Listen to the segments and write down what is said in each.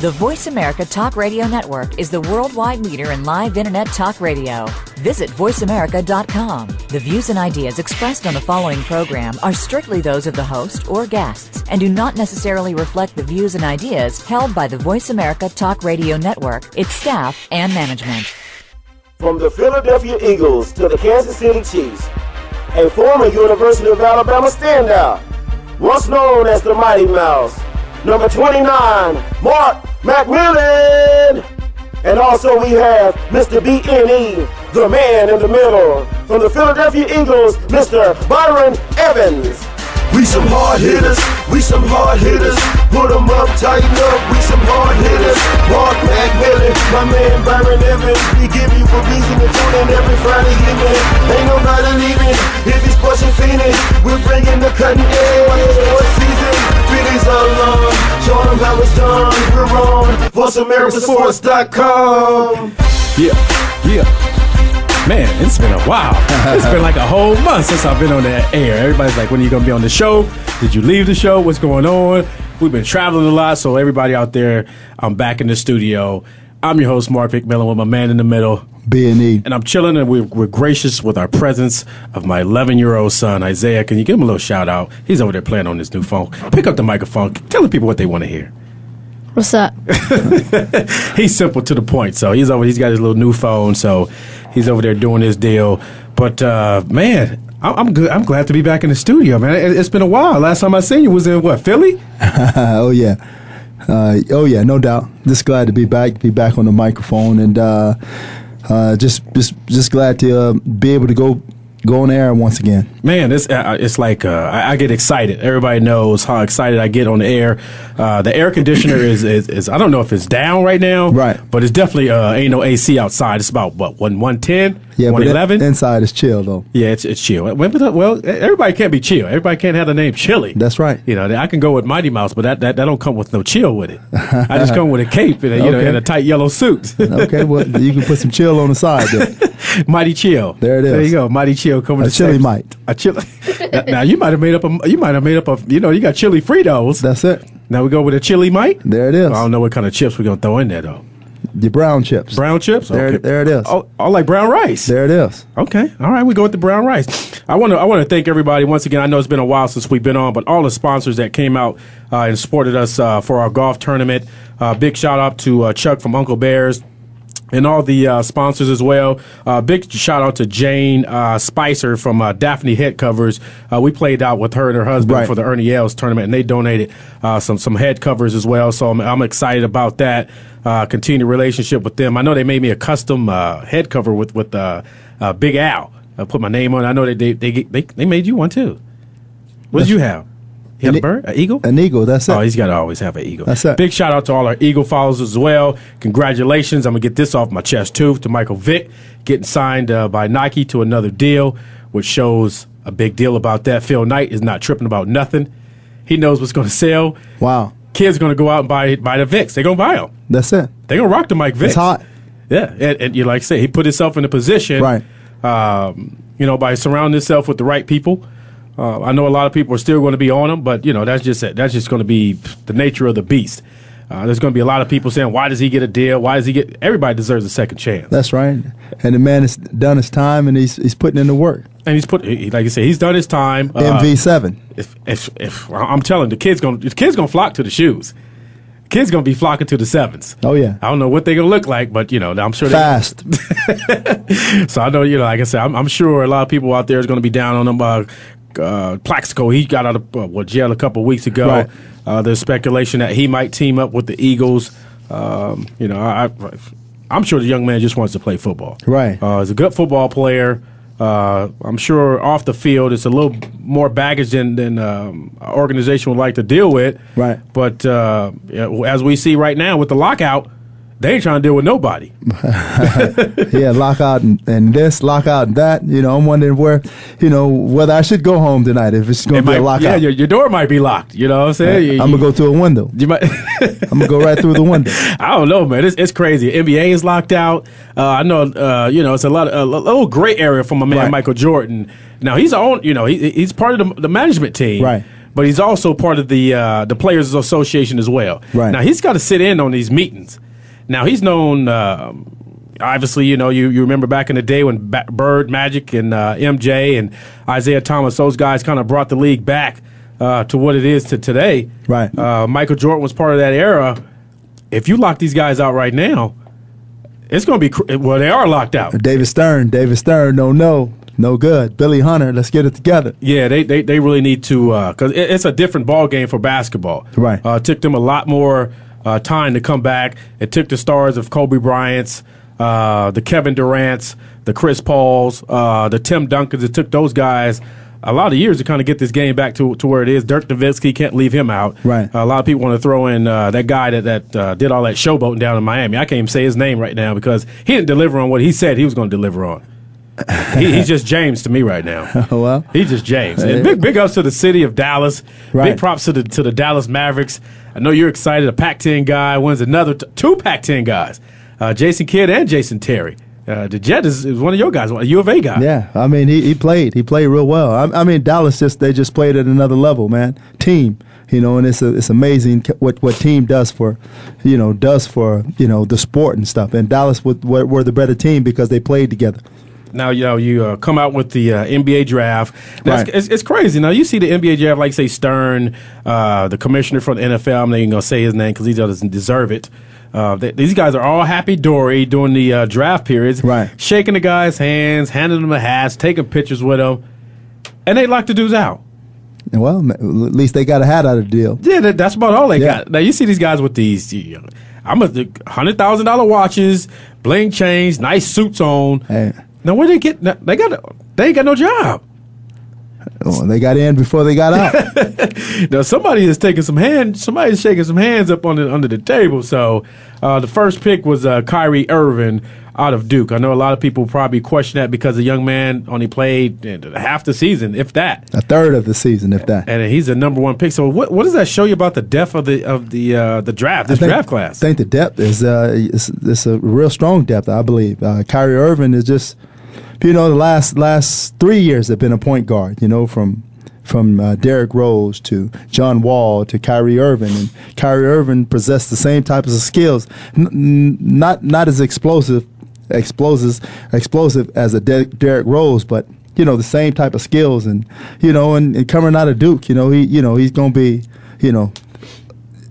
The Voice America Talk Radio Network is the worldwide leader in live Internet talk radio. Visit voiceamerica.com. The views and ideas expressed on the following program are strictly those of the host or guests and do not necessarily reflect the views and ideas held by the Voice America Talk Radio Network, its staff, and management. From the Philadelphia Eagles to the Kansas City Chiefs, a former University of Alabama standout, once known as the Mighty Mouse, number 29, Mark McMillan. And also we have Mr. BNE, the man in the middle. From the Philadelphia Eagles, Mr. Byron Evans. We some hard hitters, we some hard hitters. Put them up, tighten up, we some hard hitters. Mark McMillan, my man Byron Evans. We give you a reason to tune in every Friday evening. Ain't nobody leaving, if he's pushing Phoenix. We're bringing the cutting edge on this fourth season. Phoenix all along, showing them how it's done. We're on voiceamericasports.com. Yeah, yeah. Man, it's been a while. It's been like a whole month since I've been on that air. Everybody's like, when are you going to be on the show? Did you leave the show? What's going on? We've been traveling a lot. So everybody out there, I'm back in the studio. I'm your host, Marv McMillan, with my man in the middle, BNE. And I'm chilling, and we're gracious with our presence of my 11-year-old son, Isaiah. Can you give him a little shout out? He's over there playing on his new phone. Pick up the microphone. Tell the people what they want to hear. What's up? He's simple to the point. So he's got his little new phone. So he's over there doing his deal. But man, I'm good. I'm glad to be back in the studio, man. It's been a while. Last time I seen you was in what, Philly? Oh yeah, no doubt. Just glad to be back on the microphone, and just glad to be able to go on air once again. Man, it's like I get excited. Everybody knows how excited I get on the air. The air conditioner is I don't know if it's down right now, right? But it's definitely ain't no AC outside. It's about, what, 110, 111? Inside is chill, though. Yeah, it's chill. Well, everybody can't be chill. Everybody can't have the name Chili. That's right. You know, I can go with Mighty Mouse, but that don't come with no chill with it. I just come with a cape and and a tight yellow suit. Okay, well, you can put some chill on the side, though. Mighty Chill. There it is. There you go. Mighty Chill coming to Chili Mite. A chili. Now you might have made up a. You know, you got chili Fritos. That's it. Now we go with a Chili Mite. There it is. I don't know what kind of chips we're gonna throw in there though. Your brown chips. Brown chips. Okay. There it is. Oh, I like brown rice. There it is. Okay. All right. We go with the brown rice. I want to thank everybody once again. I know it's been a while since we've been on, but all the sponsors that came out and supported us for our golf tournament. Big shout out to Chuck from Uncle Bear's. And all the sponsors as well. Big shout out to Jane Spicer from Daphne Head Covers. We played out with her and her husband for the Ernie Els tournament, and they donated some head covers as well. So I'm excited about that. Continued relationship with them. I know they made me a custom head cover with Big Al. I put my name on it. I know they made you one too. What did you have? You have a bird? An eagle? An eagle, that's it. Oh, he's got to always have an eagle. That's it. Big shout out to all our Eagle followers as well. Congratulations. I'm going to get this off my chest, too, to Michael Vick, getting signed by Nike to another deal, which shows a big deal about that. Phil Knight is not tripping about nothing. He knows what's going to sell. Wow. Kids going to go out and buy the Vicks. They're going to buy them. That's it. They're going to rock the Mike Vick. It's hot. Yeah. And like I said, he put himself in a position, by surrounding himself with the right people. I know a lot of people are still going to be on him, but that's just it. That's just going to be the nature of the beast. There's going to be a lot of people saying, "Why does he get a deal? Why does he get?" Everybody deserves a second chance. That's right. And the man has done his time, and he's putting in the work. And like I said, he's done his time. MV7. If I'm telling you, the kids gonna flock to the shoes. Kids gonna be flocking to the sevens. Oh yeah. I don't know what they're gonna look like, but I'm sure they're fast. So I know like I said, I'm sure a lot of people out there is gonna be down on them. Plaxico, he got out of jail a couple weeks ago. Right. There's speculation that he might team up with the Eagles. I'm sure the young man just wants to play football. Right. He's a good football player. I'm sure off the field it's a little more baggage than an organization would like to deal with. Right. But as we see right now with the lockout, They ain't trying to deal with nobody. Yeah, lockout and this, lockout and that. You know, I'm wondering where, you know, whether I should go home tonight if it's going to be a lockout. Yeah, your door might be locked. You know what I'm saying? I'm going to go through a window. You might I'm going to go right through the window. I don't know, man. It's crazy. NBA is locked out. I know, you know, it's a little gray area for my man, right, Michael Jordan. Now, he's on, you know, he's part of the management team. Right. But he's also part of the Players Association as well. Right. Now, he's got to sit in on these meetings. Now, he's known, obviously, you know, you remember back in the day when Bird, Magic, and MJ and Isaiah Thomas, those guys kind of brought the league back to what it is to today. Right. Michael Jordan was part of that era. If you lock these guys out right now, it's going to be well, they are locked out. David Stern, no good. Billy Hunter, let's get it together. Yeah, they really need to, because it's a different ball game for basketball. Right. It took them a lot more time to come back. It took the stars of Kobe Bryant's, the Kevin Durant's, the Chris Paul's, the Tim Duncan's. It took those guys a lot of years to kind of get this game back to where it is. Dirk Nowitzki, can't leave him out. Right. A lot of people want to throw in that guy that did all that showboating down in Miami. I can't even say his name right now because he didn't deliver on what he said he was going to deliver on. He's just James to me right now. Well, he's just James. And big ups to the city of Dallas. Right. Big props to the Dallas Mavericks. I know you're excited. A Pac-10 guy wins another two Pac-10 guys, Jason Kidd and Jason Terry. The Jet is one of your guys, a U of A guy. Yeah, I mean he played real well. I mean Dallas they just played at another level, man. Team, you know, and it's amazing what team does for the sport and stuff. And Dallas were the better team because they played together. Now, you know, you come out with the NBA draft. Now, right. It's crazy. Now, you see the NBA draft, like, say, Stern, the commissioner from the NFL. I'm not even going to say his name because he doesn't deserve it. These guys are all happy dory during the draft periods, right, shaking the guys' hands, handing them the hats, taking pictures with them, and they lock the dudes out. Well, at least they got a hat out of the deal. Yeah, that's about all they got. Now, you see these guys with these, you know, $100,000 watches, bling chains, nice suits on. Hey. Now, where they ain't got no job. Well, they got in before they got out. Now, somebody's shaking some hands up under the table. So, the first pick was Kyrie Irving out of Duke. I know a lot of people probably question that because the young man only played half the season, if that. A third of the season, if that. And he's the number one pick. So, what does that show you about the depth of the draft? Draft class. I think the depth is it's a real strong depth. I believe Kyrie Irving is just. You know, the last 3 years have been a point guard, you know, from Derrick Rose to John Wall to Kyrie Irving. And Kyrie Irving possessed the same types of skills, not as explosive as a Derrick Rose, but, you know, the same type of skills. And, you know, and coming out of Duke, you know, he's going to be, you know,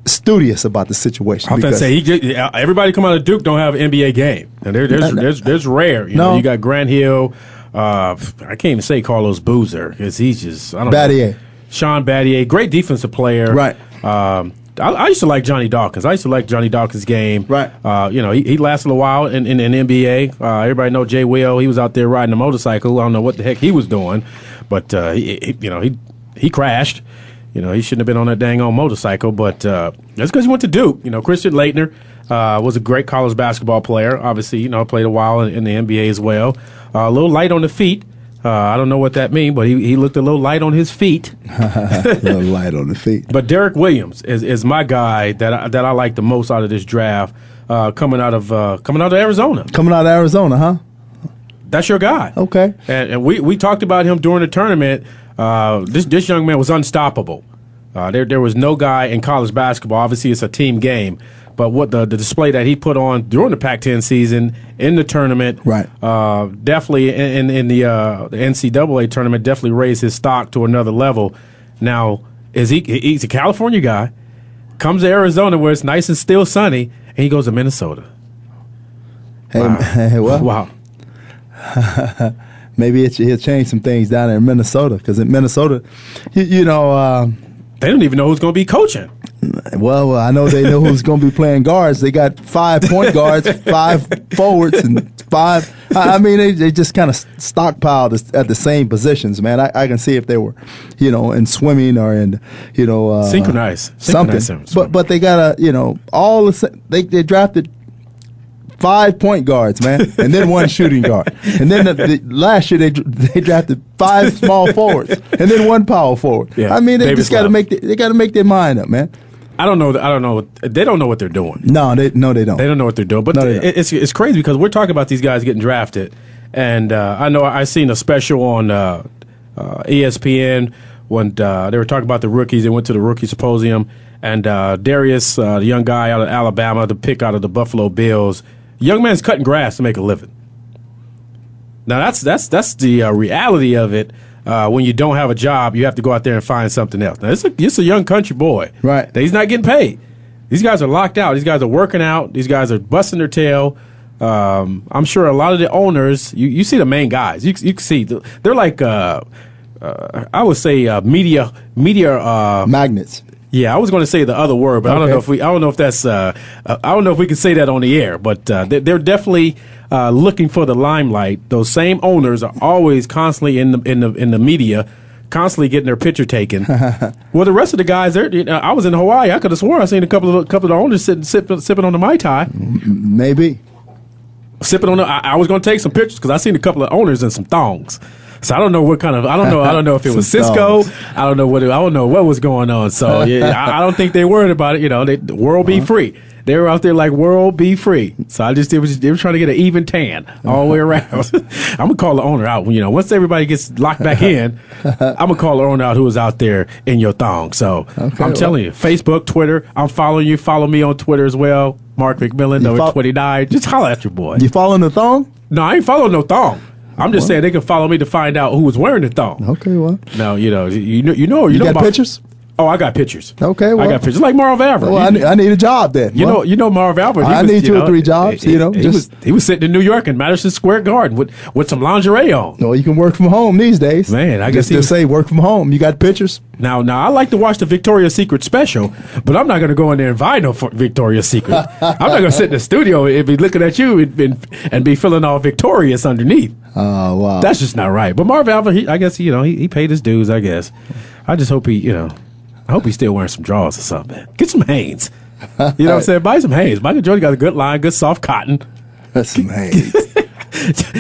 studious about the situation. I'm gonna say everybody come out of Duke don't have an NBA game. And there's rare. You know, you got Grant Hill. I can't even say Carlos Boozer because he's just I don't know. Sean Battier, great defensive player. Right. I used to like Johnny Dawkins. I used to like Johnny Dawkins' game. Right. You know, he lasted a while in NBA. Everybody know Jay Will. He was out there riding a motorcycle. I don't know what the heck he was doing, but he crashed. You know, he shouldn't have been on that dang old motorcycle, but that's because he went to Duke. You know, Christian Laettner was a great college basketball player. Obviously, you know, played a while in the NBA as well. A little light on the feet. I don't know what that means, but he looked a little light on his feet. A little light on the feet. But Derek Williams is my guy that I like the most out of this draft, coming out of Arizona. Coming out of Arizona, huh? That's your guy. Okay. And we talked about him during the tournament. This young man was unstoppable. There was no guy in college basketball. Obviously, it's a team game, but what the display that he put on during the Pac-10 season in the tournament, right? Definitely in the NCAA tournament, definitely raised his stock to another level. Now, he's a California guy, comes to Arizona where it's nice and still sunny, and he goes to Minnesota. Hey, wow! Hey, wow. Maybe he'll change some things down in Minnesota because in Minnesota, they don't even know who's going to be coaching. Well, I know they know who's going to be playing guards. They got 5 point guards, 5 forwards, and 5. I mean, they just kind of stockpiled at the same positions, man. I can see if they were, you know, in swimming or in, you know, synchronize something. But they got all they drafted 5 point guards, man, and then 1 shooting guard. And then last year they drafted 5 small forwards and then 1 power forward. Yeah, I mean, they just got to make their mind up, man. I don't know. They don't know what they're doing. No, they don't. They don't know what they're doing. But it's crazy because we're talking about these guys getting drafted, and I know I seen a special on ESPN when they were talking about the rookies. They went to the rookie symposium, and Darius, the young guy out of Alabama, the pick out of the Buffalo Bills, young man's cutting grass to make a living. Now that's the reality of it. When you don't have a job, you have to go out there and find something else. Now, it's a young country boy. Right. He's not getting paid. These guys are locked out. These guys are working out. These guys are busting their tail. I'm sure a lot of the owners, you see the main guys. You can see. They're like, I would say media. Magnets. Yeah, I was going to say the other word, but okay. I don't know if we can say that on the air. But they're definitely looking for the limelight. Those same owners are always constantly in the media, constantly getting their picture taken. Well, the rest of the guys, I was in Hawaii. I could have sworn I seen a couple of the owners sipping on the Mai Tai. Maybe sipping on the. I was going to take some pictures because I seen a couple of owners in some thongs. So I don't know what kind of I don't know if it was Cisco. I don't know what was going on. So yeah, I don't think they worried about it. You know, the world be free. They were out there like world be free. So they were trying to get an even tan all the way around. I'm gonna call the owner out. You know, once everybody gets locked back in, I'm gonna call the owner out who was out there in your thong. So telling you, Facebook, Twitter. I'm following you. Follow me on Twitter as well. Mark McMillan, number 29. Just holler at your boy. You following the thong? No, I ain't following no thong. I'm just saying they can follow me to find out who was wearing the thong. Okay, well. No, you know got pictures? Oh, I got pictures. Okay, well. I got pictures. Like Marv Albert. Well, I need a job then. You know Marv Albert. I need 2 or 3 jobs, He was sitting in New York in Madison Square Garden with some lingerie on. Well, you can work from home these days. Man, I guess just say work from home. You got pictures? Now, I like to watch the Victoria's Secret special, but I'm not going to go in there and buy no Victoria's Secret. I'm not going to sit in the studio and be looking at you and be feeling all victorious underneath. Oh, wow. That's just not right. But Marv Albert, I guess, he paid his dues, I guess. I just hope he's still wearing some drawers or something. Get some Hanes. You know what I'm saying? Buy some Hanes. Michael Jordan got a good line, good soft cotton. That's some Hanes.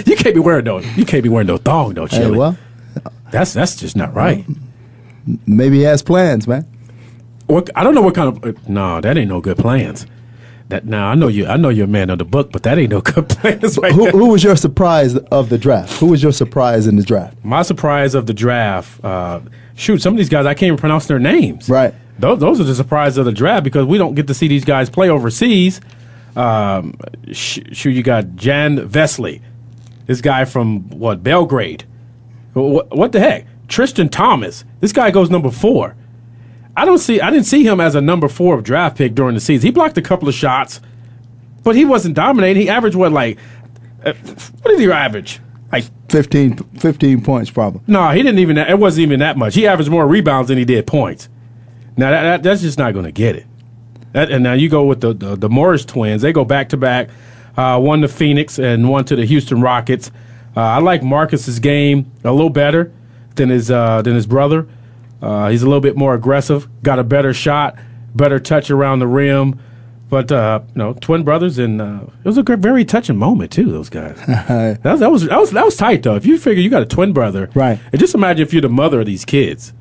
You can't be wearing no thong, no chili. Hey, well, that's just not right. Maybe he has plans, man. I don't know what kind of. No, that ain't no good plans. I know you're a man of the book, but that ain't no good plans. Right. Who was your surprise of the draft? Who was your surprise in the draft? My surprise of the draft. Some of these guys I can't even pronounce their names. Right. Those are the surprises of the draft because we don't get to see these guys play overseas. You got Jan Vesely, this guy from Belgrade. What the heck? Tristan Thomas. This guy goes number 4. I didn't see him as a number 4 of draft pick during the season. He blocked a couple of shots, but he wasn't dominating. He averaged what did he average? Like 15 points probably. No, he didn't even. It wasn't even that much. He averaged more rebounds than he did points. Now that's just not going to get it. And now you go with the Morris twins. They go back to back, one to Phoenix and one to the Houston Rockets. I like Marcus's game a little better than his brother. He's a little bit more aggressive, got a better shot, better touch around the rim. But, twin brothers, and it was a very touching moment, too, those guys. That was tight, though. If you figure you got a twin brother. Right. And just imagine if you're the mother of these kids.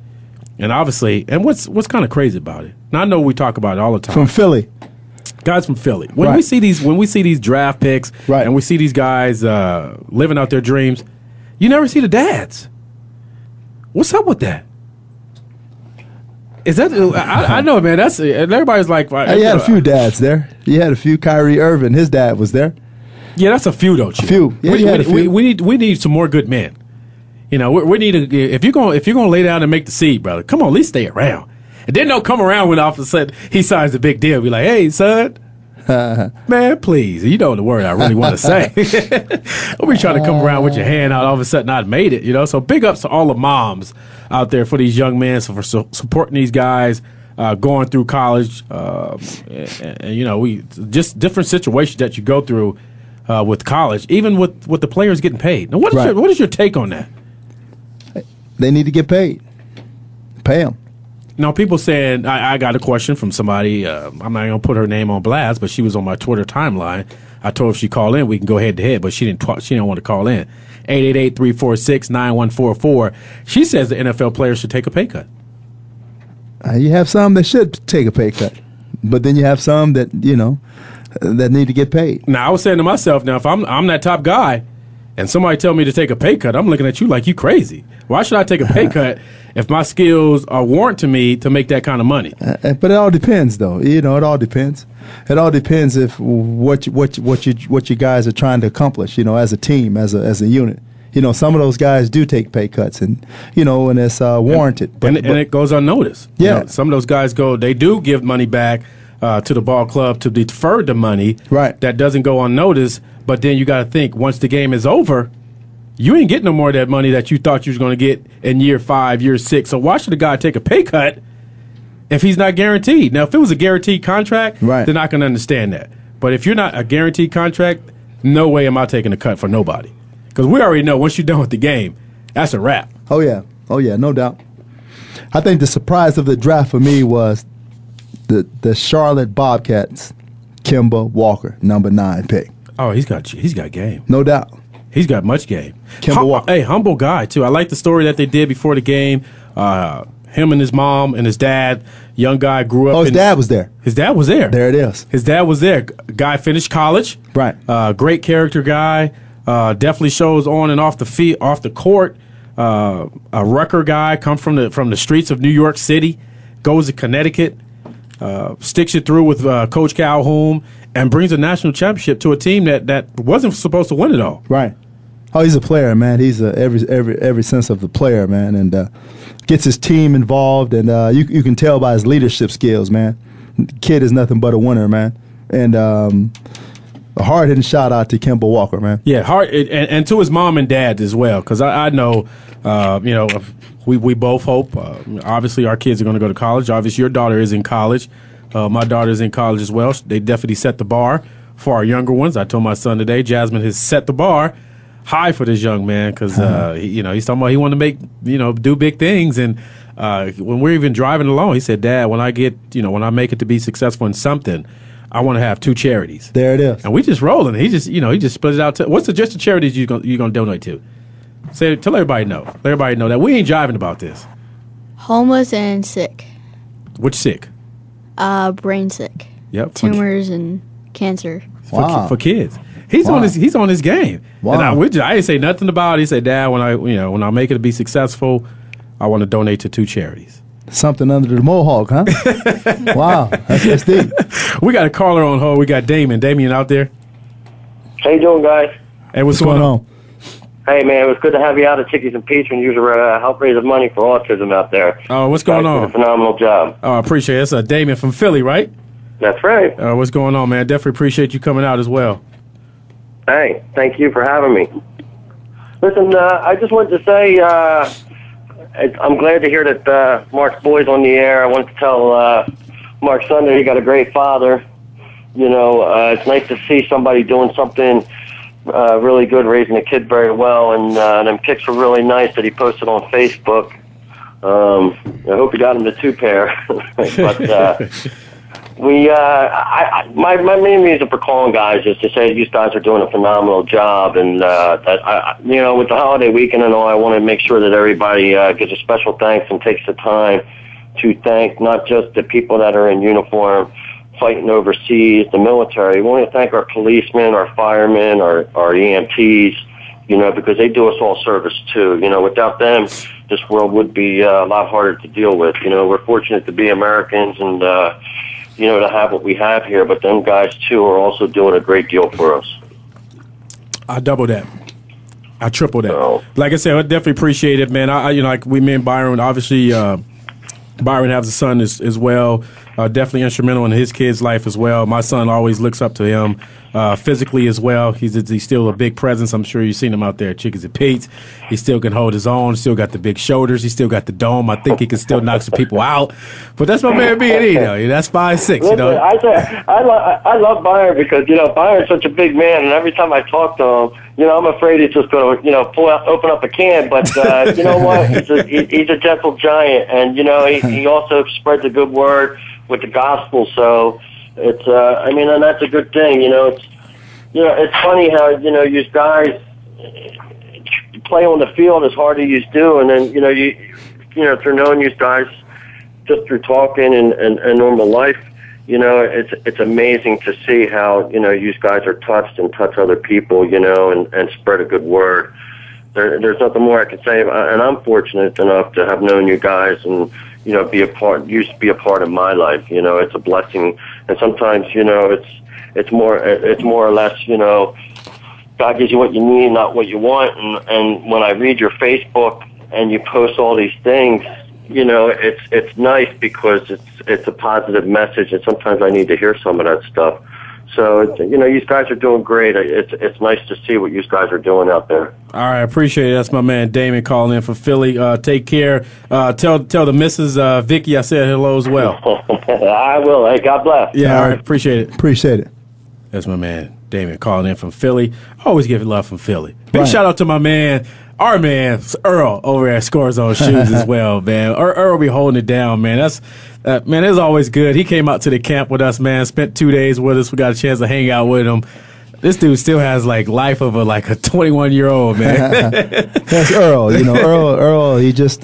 And obviously, and what's kind of crazy about it? Now, I know we talk about it all the time. From Philly. Guys from Philly. When we see these draft picks right. and we see these guys living out their dreams, you never see the dads. What's up with that? Is that? I know, man. That's everybody's like. You had a few dads there. You had a few. Kyrie Irving, his dad was there. Yeah, that's a few, don't you? A few. Yeah, we need some more good men. You know, we need to. If you're gonna lay down and make the seed, brother, come on, at least stay around. And then don't come around when all of a sudden he signs the big deal. Be like, hey, son, man, please. You know the word I really want to say. Don't be trying to come around with your hand out. All of a sudden, I made it. You know, so big ups to all the moms out there for these young men, so for supporting these guys going through college, and we just different situations that you go through with college, even with the players getting paid. Now, what is your take on that? They need to get paid. Pay them. Now, people saying I got a question from somebody. I'm not gonna put her name on blast, but she was on my Twitter timeline. I told her if she call in, we can go head to head, but she didn't want to call in. 888-346-9144. She says the NFL players should take a pay cut. You have some that should take a pay cut, but then you have some that, you know, that need to get paid. Now, I was saying to myself, now, if I'm that top guy and somebody tell me to take a pay cut, I'm looking at you like you crazy. Why should I take a pay cut if my skills are warranting me to make that kind of money? But it all depends, though. You know, it all depends. It all depends if what you guys are trying to accomplish, you know, as a team, as a unit. You know, some of those guys do take pay cuts, and you know, and it's warranted. But it goes unnoticed. Yeah, you know, some of those guys they do give money back to the ball club to defer the money. Right, that doesn't go unnoticed. But then you got to think, once the game is over, you ain't getting no more of that money that you thought you was going to get in year 5, year 6. So why should a guy take a pay cut if he's not guaranteed? Now, if it was a guaranteed contract, right, then I can understand that. But if you're not a guaranteed contract, no way am I taking a cut for nobody. Because we already know once you're done with the game, that's a wrap. Oh, yeah. Oh, yeah, no doubt. I think the surprise of the draft for me was the Charlotte Bobcats, Kemba Walker, number 9 pick. Oh, he's got game. No doubt. He's got much game. Kemba Walker. Hey, humble guy, too. I like the story that they did before the game. Him and his mom and his dad, young guy grew up. Oh, his dad was there. His dad was there. There it is. His dad was there. Guy finished college. Right. Great character guy. Definitely shows on and off the feet, off the court. A Rucker guy, come from the streets of New York City, goes to Connecticut, sticks it through with Coach Calhoun, and brings a national championship to a team that wasn't supposed to win it all. Right. Oh, he's a player, man. He's every sense of the player, man, and gets his team involved, and you can tell by his leadership skills, man. Kid is nothing but a winner, man, and a hard-hitting shout-out to Kemba Walker, man. Yeah, and to his mom and dad as well, because I know, you know, we both hope. Obviously, our kids are going to go to college. Obviously, your daughter is in college. My daughter's in college as well. They definitely set the bar for our younger ones. I told my son today, Jasmine has set the bar high for this young man because, you know, he's talking about he wanted to make, you know, do big things. And when we're even driving along, he said, Dad, when I make it to be successful in something, I want to have 2 charities. There it is. And we just rolling. He just split it out. What's the just the charities you're gonna donate to? Say, tell everybody know. Let everybody know that we ain't jiving about this. Homeless and sick. Which sick? Brain sick. Yep. Tumors and cancer. Wow. For kids. He's on his game. Wow. And I didn't say nothing about it. He said, Dad, when I make it to be successful, I want to donate to 2 charities. Something under the mohawk, huh? Wow, that's deep. We got a caller on hold. We got Damon. Damien out there. How you doing, guys? Hey, what's going on? Hey, man, it was good to have you out at Chickies and Peach when you were help raise money for autism out there. Oh, what's going on? Phenomenal job. Oh, I appreciate it. That's Damien from Philly, right? That's right. What's going on, man? Definitely appreciate you coming out as well. Hey, thank you for having me. Listen, I just wanted to say, I'm glad to hear that Mark's boy's on the air. I wanted to tell Mark's son that he got a great father. You know, it's nice to see somebody doing something really good, raising a kid very well, and them pics were really nice that he posted on Facebook. I hope he got him the 2 pair. But my main reason for calling, guys, is to say you guys are doing a phenomenal job, and that you know, with the holiday weekend and all, I want to make sure that everybody gets a special thanks and takes the time to thank not just the people that are in uniform fighting overseas, the military. We want to thank our policemen, our firemen, our EMTs, you know, because they do us all service too. You know, without them, this world would be a lot harder to deal with. You know, we're fortunate to be Americans and you know, to have what we have here, but them guys, too, are also doing a great deal for us. I double that. I triple that. So, like I said, I definitely appreciate it, man. I you know, like me and Byron, obviously, Byron has a son as well, definitely instrumental in his kid's life as well. My son always looks up to him physically as well. He's still a big presence. I'm sure you've seen him out there at Chickies and Pete's. He still can hold his own, still got the big shoulders, he still got the dome. I think he can still knock some people out. But that's my man B&E, though. That's 5'6", you know. I love Byron because, you know, Byron's such a big man, and every time I talk to him, you know, I'm afraid he's just going to, you know, open up a can. But you know what? He's a gentle giant, and you know, he also spreads the good word with the gospel. So it's, I mean, and that's a good thing. You know, it's You know, it's funny how, you know, you guys play on the field as hard as you do, and then, you know, through knowing you guys just through talking and normal life, you know, it's amazing to see how, you know, you guys are touched and touch other people, you know, and spread a good word. There's nothing more I could say, and I'm fortunate enough to have known you guys and, you know, be a part of my life. You know, it's a blessing, and sometimes, you know, it's more or less, you know, God gives you what you need, not what you want. And when I read your Facebook and you post all these things, you know, it's nice because it's a positive message, and sometimes I need to hear some of that stuff. So, you know, you guys are doing great. It's nice to see what you guys are doing out there. All right, I appreciate it. That's my man Damon calling in for Philly. Take care. Tell the missus Vicky I said hello as well. I will. Hey, God bless. Yeah, all right. Appreciate it. That's my man Damon calling in from Philly. Always give love from Philly. Big shout out to my man, our man Earl over at Scores on Shoes as well, man. Earl be holding it down, man. Man, it's always good. He came out to the camp with us, man. Spent 2 days with us. We got a chance to hang out with him. This dude still has like life of a 21-year-old, man. That's Earl. You know, Earl. He just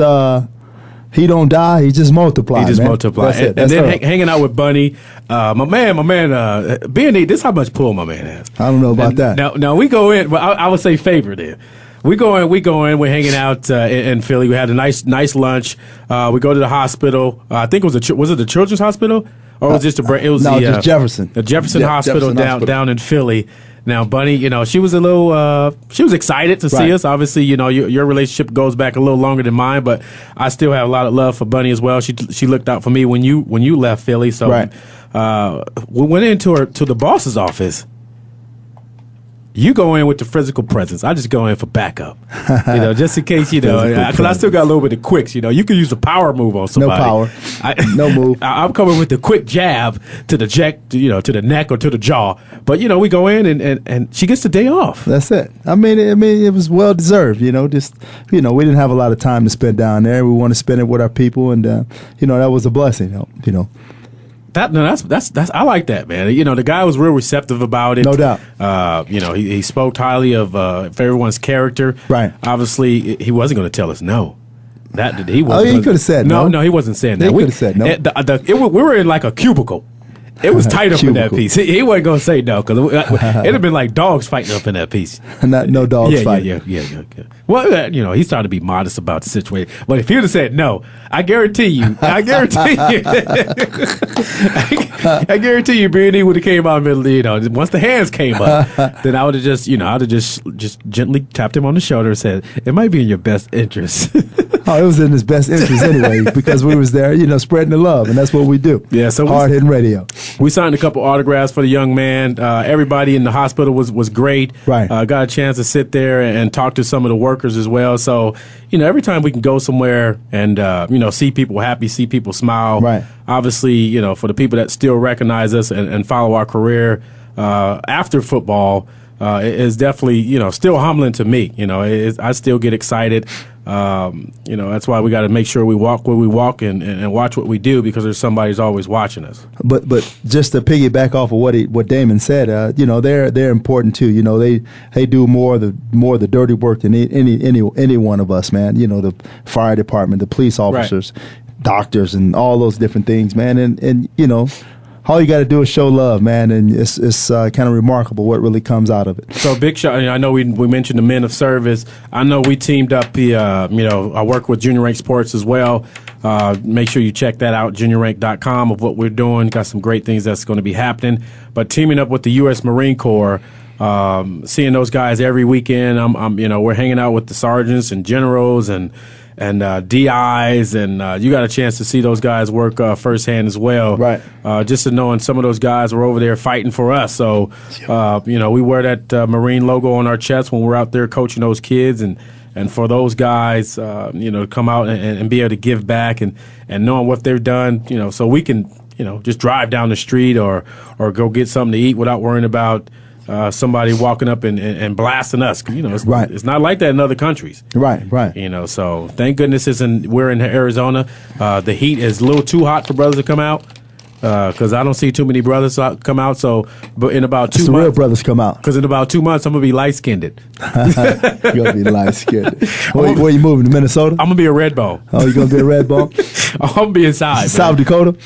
he don't die. He just multiplies. That's it. That's and then hanging out with Bunny, my man, B&E. This is how much pull my man has. I don't know about that. Now we go in. Well, I would say favor there. We go in. We're hanging out in Philly. We had a nice lunch. We go to the hospital. I think it was it the Children's Hospital, or was it just just Jefferson. The Jefferson Hospital down in Philly. Now, Bunny, you know, she was a little she was excited to see us. Obviously, you know, your relationship goes back a little longer than mine, but I still have a lot of love for Bunny as well. She looked out for me when you left Philly. So we went into to the boss's office. You go in with the physical presence. I just go in for backup, you know, just in case, you know, because I still got a little bit of quicks. You know, you can use the power move on somebody. No power, no move. I'm coming with the quick jab to the to the neck or to the jaw. But you know, we go in and she gets the day off. That's it. I mean, it was well deserved. You know, just you know, we didn't have a lot of time to spend down there. We want to spend it with our people, and you know, that was a blessing. You know. That's I like that, man. You know, the guy was real receptive about it. No doubt. You know, he spoke highly of everyone's character. Right. Obviously, he wasn't going to tell us no. He could have said no. No, he wasn't saying that. He could have said no. We were in like a cubicle. It was tight up in that piece. He wasn't going to say no, because it'd have been like dogs fighting up in that piece. No dogs fighting. Yeah. Well, you know, he's trying to be modest about the situation. But if he would have said no, I guarantee you. I guarantee you, B&E would have came out middle, you know, once the hands came up, then I would have just, you know, just gently tapped him on the shoulder and said, it might be in your best interest. It was in his best interest anyway, because we was there, you know, spreading the love, and that's what we do. Yeah, so hard hitting radio. We signed a couple autographs for the young man. Everybody in the hospital was great. Right. Got a chance to sit there and talk to some of the workers as well. So, you know, every time we can go somewhere and, you know, see people happy, see people smile. Right. Obviously, you know, for the people that still recognize us and follow our career after football, is definitely, you know, still humbling to me. You know, I still get excited. You know, that's why we got to make sure we walk where we walk and watch what we do, because there's somebody's always watching us. But just to piggyback off of what Damon said, you know, they're important too. You know, they do more of the dirty work than any one of us, man. You know, the fire department, the police officers, doctors, and all those different things, man. And you know. All you got to do is show love, man, and it's kind of remarkable what really comes out of it. So, big shout! I know we mentioned the men of service. I know we teamed up. You know, I work with Junior Rank Sports as well. Make sure you check that out, JuniorRank.com, of what we're doing. Got some great things that's going to be happening. But teaming up with the U.S. Marine Corps, seeing those guys every weekend. You know, we're hanging out with the sergeants and generals and DIs, and you got a chance to see those guys work firsthand as well. Right. Just to knowing some of those guys were over there fighting for us. So, you know, we wear that Marine logo on our chest when we're out there coaching those kids. And for those guys, you know, to come out and be able to give back and knowing what they've done, you know, so we can, you know, just drive down the street or go get something to eat without worrying about somebody walking up and blasting us. You know, it's not like that in other countries. Right. You know, so thank goodness we're in Arizona. The heat is a little too hot for brothers to come out. Because I don't see too many brothers come out. So, but in about 2 months, the real brothers come out. Because in about 2 months, I'm gonna be light skinned. You're gonna be light skinned. Where are you moving to Minnesota? I'm gonna be a red bone. Oh, you gonna be a red bone? I'm gonna be inside. South Dakota.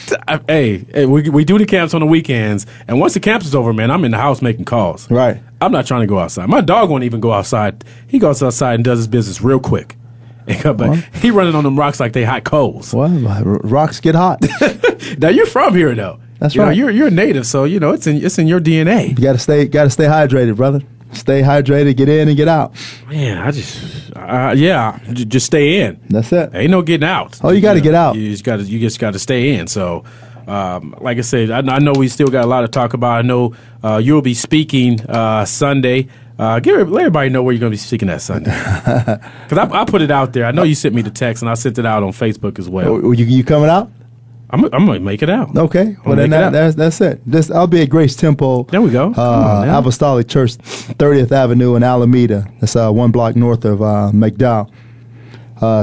Hey, we do the camps on the weekends, and once the camp is over, man, I'm in the house making calls. Right. I'm not trying to go outside. My dog won't even go outside. He goes outside and does his business real quick. But he running on them rocks like they hot coals. Well, rocks get hot. Now you're from here though. That's right. You're a native, so you know it's in your DNA. You gotta stay hydrated, brother. Stay hydrated. Get in and get out. Man, just stay in. That's it. Ain't no getting out. Oh, you gotta get out. You just gotta stay in. So. Like I said, I know we still got a lot to talk about. I know you'll be speaking Sunday. Let everybody know where you're going to be speaking that Sunday. Because I put it out there. I know you sent me the text, and I sent it out on Facebook as well. You coming out? I'm going to make it out. Okay. Well, then that's it. I'll be at Grace Temple. There we go. Apostolic Church, 30th Avenue in Alameda. That's one block north of McDowell.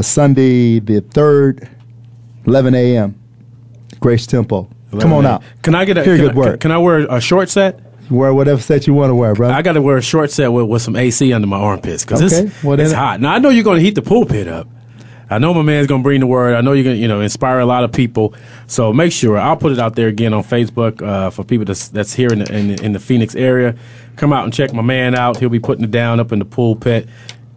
Sunday the 3rd, 11 a.m. Grace Temple. Come on out. Can I get a good word? Can I wear a short set? Wear whatever set you want to wear, bro. I got to wear a short set with some AC under my armpits because it's hot. Now I know you're going to heat the pulpit up. I know my man's going to bring the word. I know you're going to inspire a lot of people. So make sure I'll put it out there again on Facebook for people that's here in the Phoenix area. Come out and check my man out. He'll be putting it down up in the pulpit.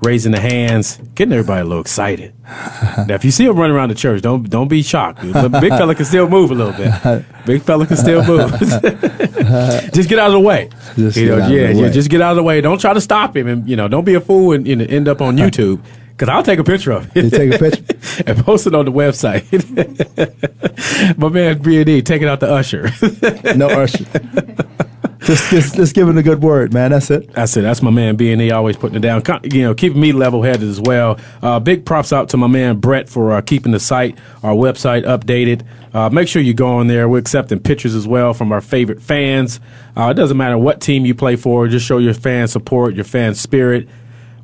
Raising the hands, getting everybody a little excited. Now, if you see him running around the church, don't be shocked. Big fella can still move a little bit. Big fella can still move. Just get out of the way. Just get out of the way. Don't try to stop him, and don't be a fool and end up on YouTube. Because I'll take a picture of it. You take a picture? And post it on the website. My man B&E, taking out the usher. No usher. Just give it a good word, man. That's it. That's it. That's my man B&E, always putting it down. Keeping me level-headed as well. Big props out to my man Brett for keeping our website updated. Make sure you go on there. We're accepting pictures as well from our favorite fans. It doesn't matter what team you play for. Just show your fan support, your fan spirit.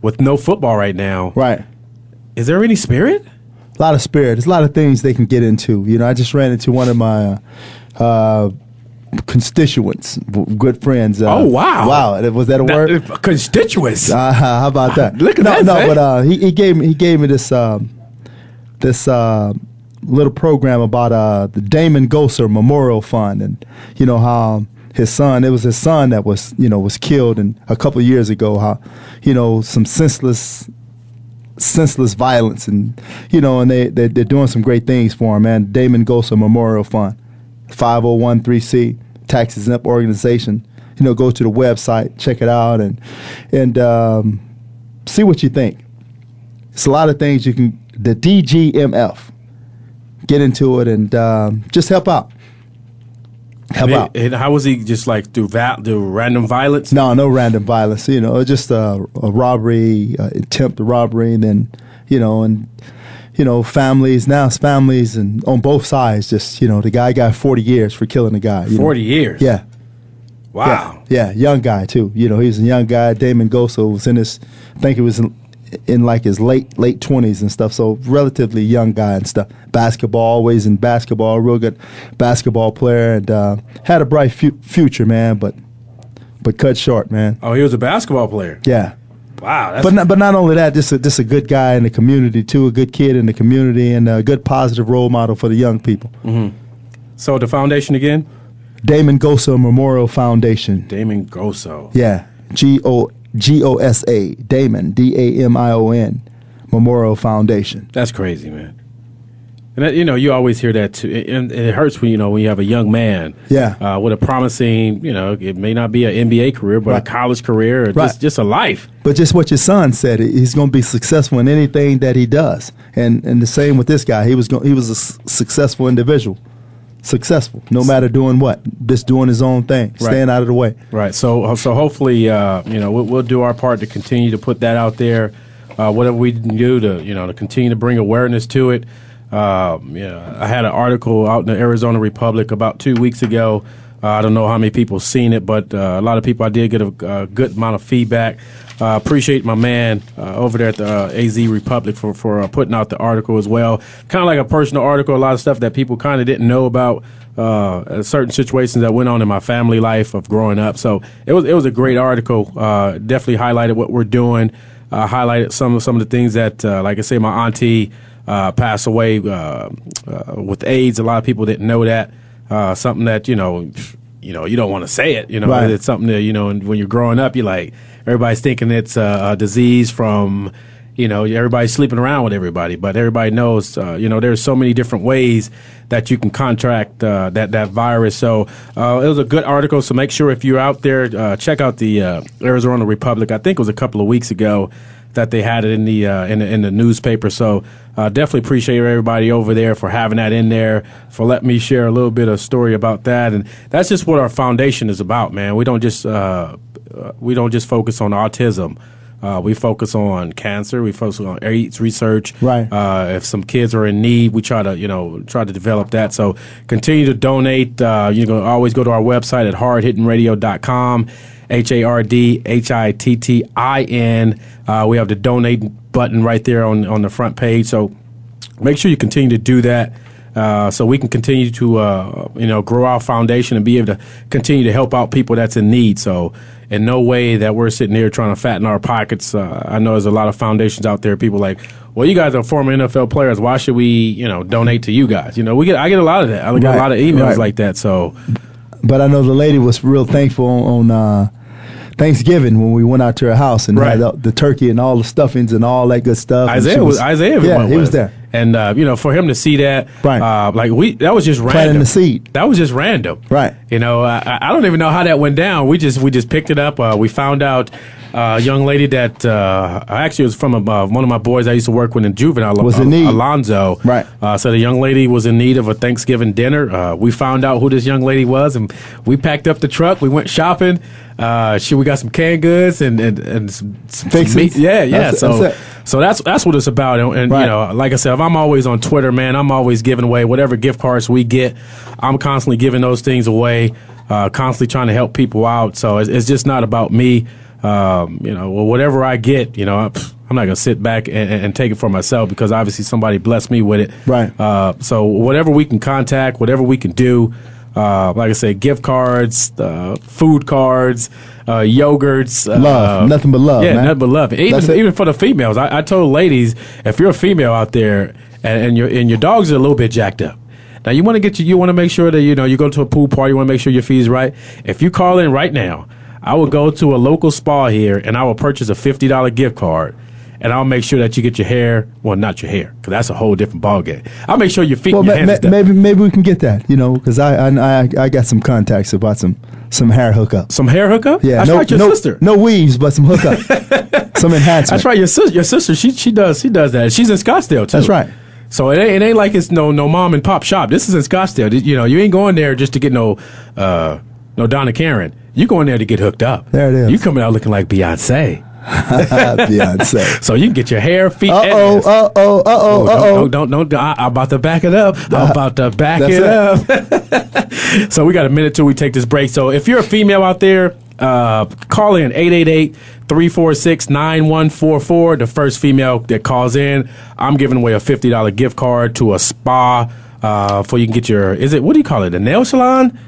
With no football right now. Right. Is there any spirit? A lot of spirit. There's a lot of things they can get into. I just ran into one of my constituents, good friends. Oh, wow. Wow. Was that a word? Constituents. How about that? Look at that. No, but he gave me this little program about the Damon Gosar Memorial Fund and, how... It was his son that was, was killed and a couple of years ago, how, some senseless violence and, and they're doing some great things for him, man. Damon Gosar Memorial Fund, 501(c)(3), tax exempt organization, go to the website, check it out and see what you think. It's a lot of things you can, the DGMF, get into it and just help out. How was he just like through random violence? No random violence. Just a robbery, attempt robbery, and then families. Now it's families and on both sides. Just the guy got 40 years for killing the guy. 40 years. Yeah. Wow. Yeah, young guy too. He was a young guy. Damon Gosar was in his, I think it was in like his late 20s and stuff, so relatively young guy and stuff. Always in basketball, real good basketball player, and had a bright future, man, but cut short, man. Oh, he was a basketball player? Yeah. Wow. But not only that, just a good guy in the community too, a good kid in the community, and a good positive role model for the young people. Mm-hmm. So the foundation again? Damon Gosar Memorial Foundation. Damon Gosar. Yeah, G-O-S-A, Damon, D-A-M-I-O-N, Memorial Foundation. That's crazy, man. And that, you always hear that too, and it hurts when you have a young man, with a promising, it may not be an NBA career, but a college career, or just a life. But just what your son said, he's going to be successful in anything that he does, and the same with this guy. He was a successful individual. Successful, no matter doing what, just doing his own thing, staying out of the way. Right. So hopefully, we'll do our part to continue to put that out there. Whatever we can do to, to continue to bring awareness to it. I had an article out in the Arizona Republic about 2 weeks ago. I don't know how many people seen it, but a lot of people. I did get a good amount of feedback. Appreciate my man over there at the AZ Republic for putting out the article as well. Kind of like a personal article, a lot of stuff that people kind of didn't know about certain situations that went on in my family life of growing up. So it was a great article. Definitely highlighted what we're doing. Highlighted some of the things that, like I say, my auntie passed away with AIDS. A lot of people didn't know that. Something that you know, you don't want to say it. You know, right. It's something that, you know, and when you're growing up, you're like, everybody's thinking it's a disease from, you know, everybody's sleeping around with everybody, but everybody knows, you know, there's so many different ways that you can contract that virus. So it was a good article. So make sure if you're out there, check out the Arizona Republic. I think it was a couple of weeks ago that they had it in the newspaper. So definitely appreciate everybody over there for having that in there, for letting me share a little bit of story about that. And that's just what our foundation is about, man. We don't just focus on autism. We focus on cancer. We focus on AIDS research. Right. If some kids are in need, we try to develop that. So continue to donate. You can always go to our website at hardhittingradio.com, HARDHITTIN. We have the donate button right there on the front page. So make sure you continue to do that. So we can continue to, grow our foundation and be able to continue to help out people that's in need. So in no way that we're sitting here trying to fatten our pockets. I know there's a lot of foundations out there. People like, well, you guys are former NFL players. Why should we, donate to you guys? You know, I get a lot of that. I get a lot of emails like that. So, but I know the lady was real thankful on Thanksgiving when we went out to her house and had the turkey and all the stuffings and all that good stuff. Isaiah was yeah, he was there. And, for him to see that, right. That was just random. Planting the seed. That was just random. Right. You know, I don't even know how that went down. We just picked it up. We found out a young lady that actually was from one of my boys I used to work with in juvenile, was in need. Alonzo. Right. So the young lady was in need of a Thanksgiving dinner. We found out who this young lady was, and we packed up the truck. We went shopping. We got some canned goods and some meat. Yeah, yeah. So that's what it's about. And right. Like I said, I'm always on Twitter, man. I'm always giving away whatever gift cards we get. I'm constantly giving those things away, constantly trying to help people out. So it's just not about me. Whatever I get, I'm not going to sit back and take it for myself because obviously somebody blessed me with it. Right. So whatever we can contact, whatever we can do, like I said, gift cards, food cards, yogurts. Love. Nothing but love. Yeah, man. Nothing but love. Even for the females. I told ladies, if you're a female out there and your dogs are a little bit jacked up, now you want to make sure that, you go to a pool party, you want to make sure your feed's right. If you call in right now, I will go to a local spa here and I will purchase a $50 gift card. And I'll make sure that you get your hair, well, not your hair, because that's a whole different ballgame. I'll make sure your feet and your hands done. Maybe we can get that, because I got some contacts about some hair hookup. Some hair hookup? Yeah. That's right, your sister. No weaves, but some hookup. Some enhancement. That's right, your sister, she does that. She's in Scottsdale, too. That's right. So it ain't like it's no mom and pop shop. This is in Scottsdale. You ain't going there just to get no Donna Karen. You're going there to get hooked up. There it is. You coming out looking like Beyonce. Beyonce. So you can get your hair, feet, and I'm about to back it up. I'm about to back it up. So we got a minute till we take this break. So if you're a female out there, call in 888-346-9144. The first female that calls in, I'm giving away a $50 gift card to a spa for you can get your, what do you call it? A nail salon?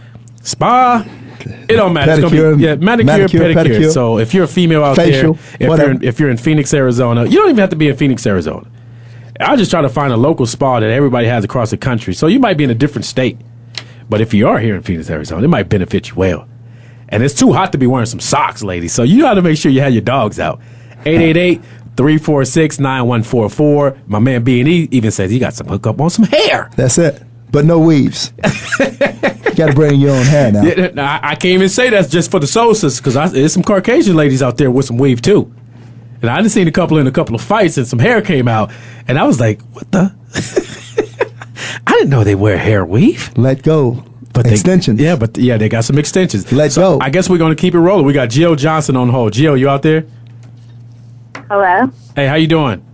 Spa? It don't matter. Pedicure, it's gonna be, manicure, pedicure. So if you're a female out facial, there, if you're in Phoenix, Arizona, you don't even have to be in Phoenix, Arizona. I'll just try to find a local spa that everybody has across the country. So you might be in a different state, but if you are here in Phoenix, Arizona, it might benefit you well. And it's too hot to be wearing some socks, ladies. So you got to make sure you have your dogs out. 888-346-9144. My man B&E even says he got some hookup on some hair. That's it. But no weaves. You got to bring your own hair now. Yeah, I can't even say that's just for the soul sisters because there's some Caucasian ladies out there with some weave too. And I just seen a couple of fights and some hair came out. And I was like, what the? I didn't know they wear hair weave. Let go. But extensions. They got some extensions. Let go. I guess we're going to keep it rolling. We got Jill Johnson on hold. Jill, you out there? Hello. Hey, how you doing?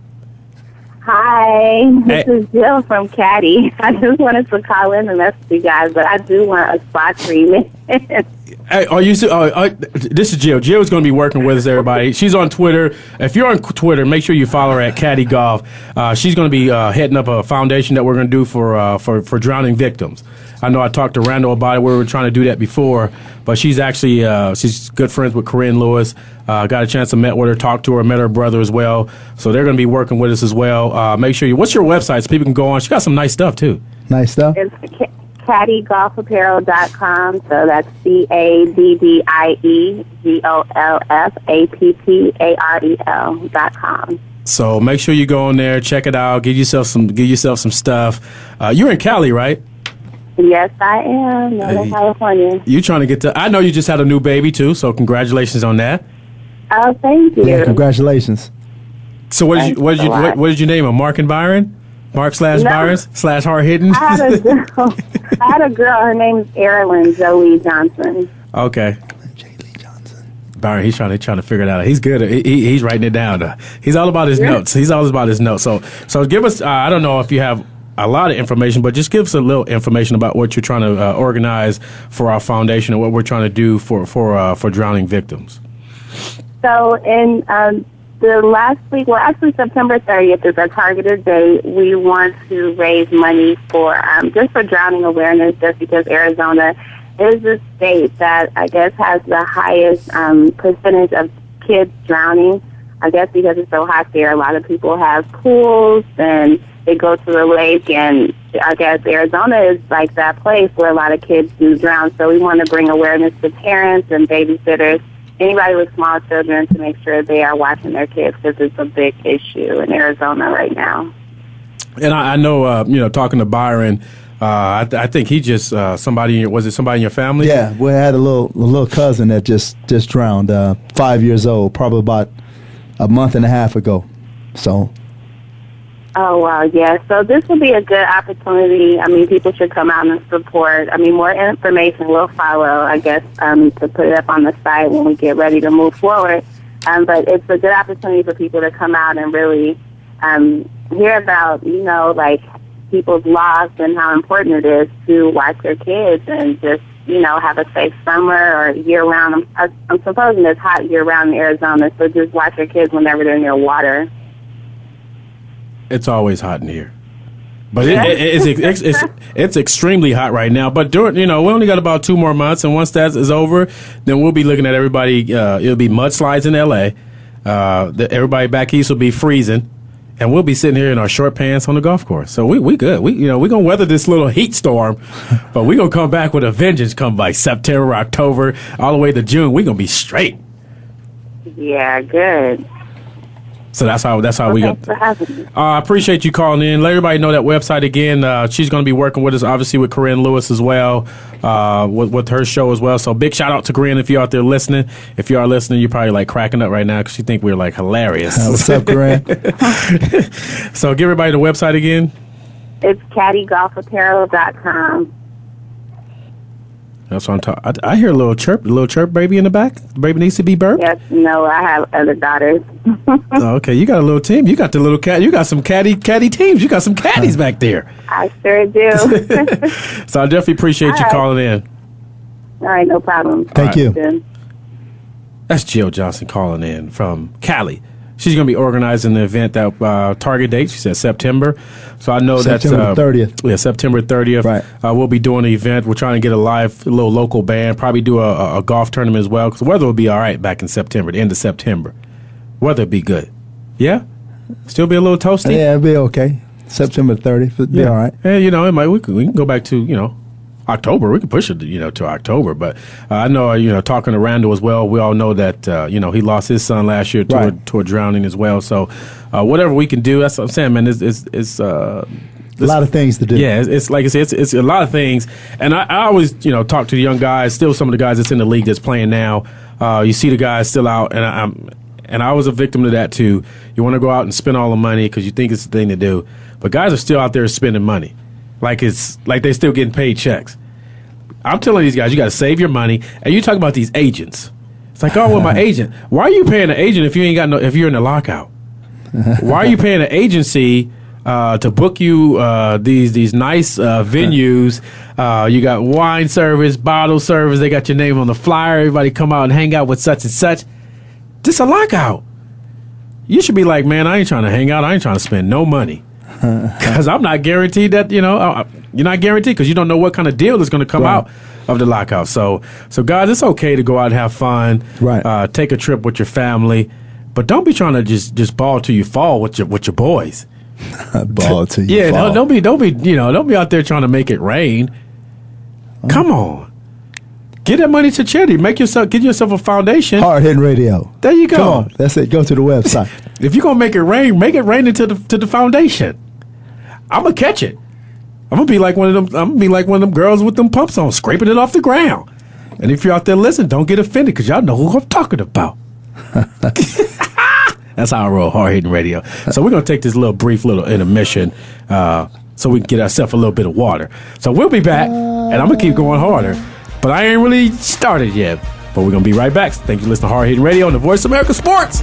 Hi, this is Jill from Caddy. I just wanted to call in and message you guys, but I do want a spa treatment. Hey, are you? This is Jill. Jill's going to be working with us, everybody. She's on Twitter. If you're on Twitter, make sure you follow her at Caddy Golf. She's going to be heading up a foundation that we're going to do for drowning victims. I know I talked to Randall about it. We were trying to do that before, but she's actually she's good friends with Corinne Lewis. Got a chance to met with her, talked to her, met her brother as well. So they're going to be working with us as well. Make sure you. What's your website so people can go on? She got some nice stuff too. Nice stuff. It's CaddyGolfApparel.com, so that's CADDIEGOLFAPPAREL.com. So make sure you go on there, check it out, give yourself some stuff. You're in Cali, right? Yes, I am. Northern California. You trying to get to? I know you just had a new baby too, so congratulations on that. Oh, thank you. Yeah, congratulations. So what did you name him? Mark and Byron. Mark/Byron/hard-hitting? I had a girl. Her name is Erilyn Jolie Johnson. Okay. Byron, he's trying to figure it out. He's good. He's writing it down. He's all about his notes. So give us, I don't know if you have a lot of information, but just give us a little information about what you're trying to organize for our foundation and what we're trying to do for drowning victims. So the last week, well, actually September 30th is our targeted date. We want to raise money for just for drowning awareness, just because Arizona is the state that I guess has the highest percentage of kids drowning. I guess because it's so hot there, a lot of people have pools and they go to the lake, and I guess Arizona is like that place where a lot of kids do drown. So we want to bring awareness to parents and babysitters, anybody with small children, to make sure they are watching their kids, because it's a big issue in Arizona right now. And I know, talking to Byron, I think he just somebody in your family? Yeah, we had a little cousin that just drowned, 5 years old, probably about a month and a half ago. So. Oh wow, yeah. So this would be a good opportunity. I mean, people should come out and support. I mean, more information will follow, I guess, to put it up on the site when we get ready to move forward. But it's a good opportunity for people to come out and really hear about, like people's loss and how important it is to watch their kids and just, have a safe summer or year round. I'm supposing it's hot year round in Arizona, so just watch your kids whenever they're near water. It's always hot in here, but it's extremely hot right now. But during, we only got about 2 more months, and once that is over, then we'll be looking at everybody. It'll be mudslides in L.A. Everybody back east will be freezing, and we'll be sitting here in our short pants on the golf course. So we good. We're gonna weather this little heat storm, but we're gonna come back with a vengeance. Come by September, October, all the way to June, we're gonna be straight. Yeah, good. So that's how we go. I appreciate you calling in. Let everybody know that website again. She's going to be working with us, obviously, with Corinne Lewis as well, with her show as well. So big shout out to Corinne if you're out there listening. If you are listening, you're probably like cracking up right now because you think we're like hilarious. What's up, Corinne? So give everybody the website again. It's caddygolfapparel.com. That's what I'm talking. I hear a little chirp baby in the back. The baby needs to be burped. Yes, no, I have other daughters. Okay, you got a little team. You got the little cat. You got some caddy teams. You got some caddies back there. I sure do. So I definitely appreciate you calling in. All right, no problem. Thank you. That's Jill Johnson calling in from Cali. She's going to be organizing the event that target date. She said September. So I know that's September 30th. Yeah, September 30th. Right. We'll be doing an event. We're trying to get a little local band, probably do a golf tournament as well, because the weather will be all right back in September, the end of September. Weather will be good. Yeah? Still be a little toasty? Yeah, it'll be okay. September 30th. It'll be all right. And, it might, we can go back to, October. We could push it, to October. But I know, talking to Randall as well, we all know that, he lost his son last year to a drowning as well. So whatever we can do, that's what I'm saying, man. It's a lot of things to do. Yeah, it's like I said, it's a lot of things. And I always, talk to the young guys, still some of the guys that's in the league that's playing now. You see the guys still out, and I was a victim to that too. You want to go out and spend all the money because you think it's the thing to do. But guys are still out there spending money. Like they're still getting paid checks. I'm telling these guys, you got to save your money. And you talk about these agents. It's like, oh, well, my agent. Why are you paying an agent if you ain't got if you're in a lockout? Why are you paying an agency to book you these nice venues. You got wine service, bottle service. They got your name on the flyer. Everybody come out and hang out with such and such. Just a lockout. You should be like, man, I ain't trying to hang out. I ain't trying to spend no money. Because I'm not guaranteed that, you know, you're not guaranteed because you don't know what kind of deal is going to come out of the lockout. So guys, it's okay to go out and have fun. Right. Take a trip with your family. But don't be trying to just ball till you fall with your boys. Ball till you fall. Yeah, don't be out there trying to make it rain. Come on. Get that money to charity. Get yourself a foundation. Hard Hitting Radio. There you go. Come on. That's it. Go to the website. If you're gonna make it rain into the foundation. I'm gonna catch it. I'm gonna be like one of them girls with them pumps on, scraping it off the ground. And if you're out there listening, don't get offended because y'all know who I'm talking about. That's how I roll, Hard Hitting Radio. So we're gonna take this brief little intermission, so we can get ourselves a little bit of water. So we'll be back, and I'm gonna keep going harder. But I ain't really started yet. But we're gonna be right back. So thank you for listening to Hard Hitting Radio on the Voice America Sports.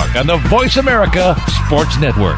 on the Voice America Sports Network.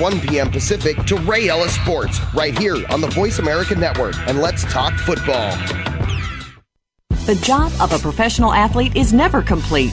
1 p.m. Pacific to Ray Ellis Sports, right here on the Voice America Network. And let's talk football. The job of a professional athlete is never complete.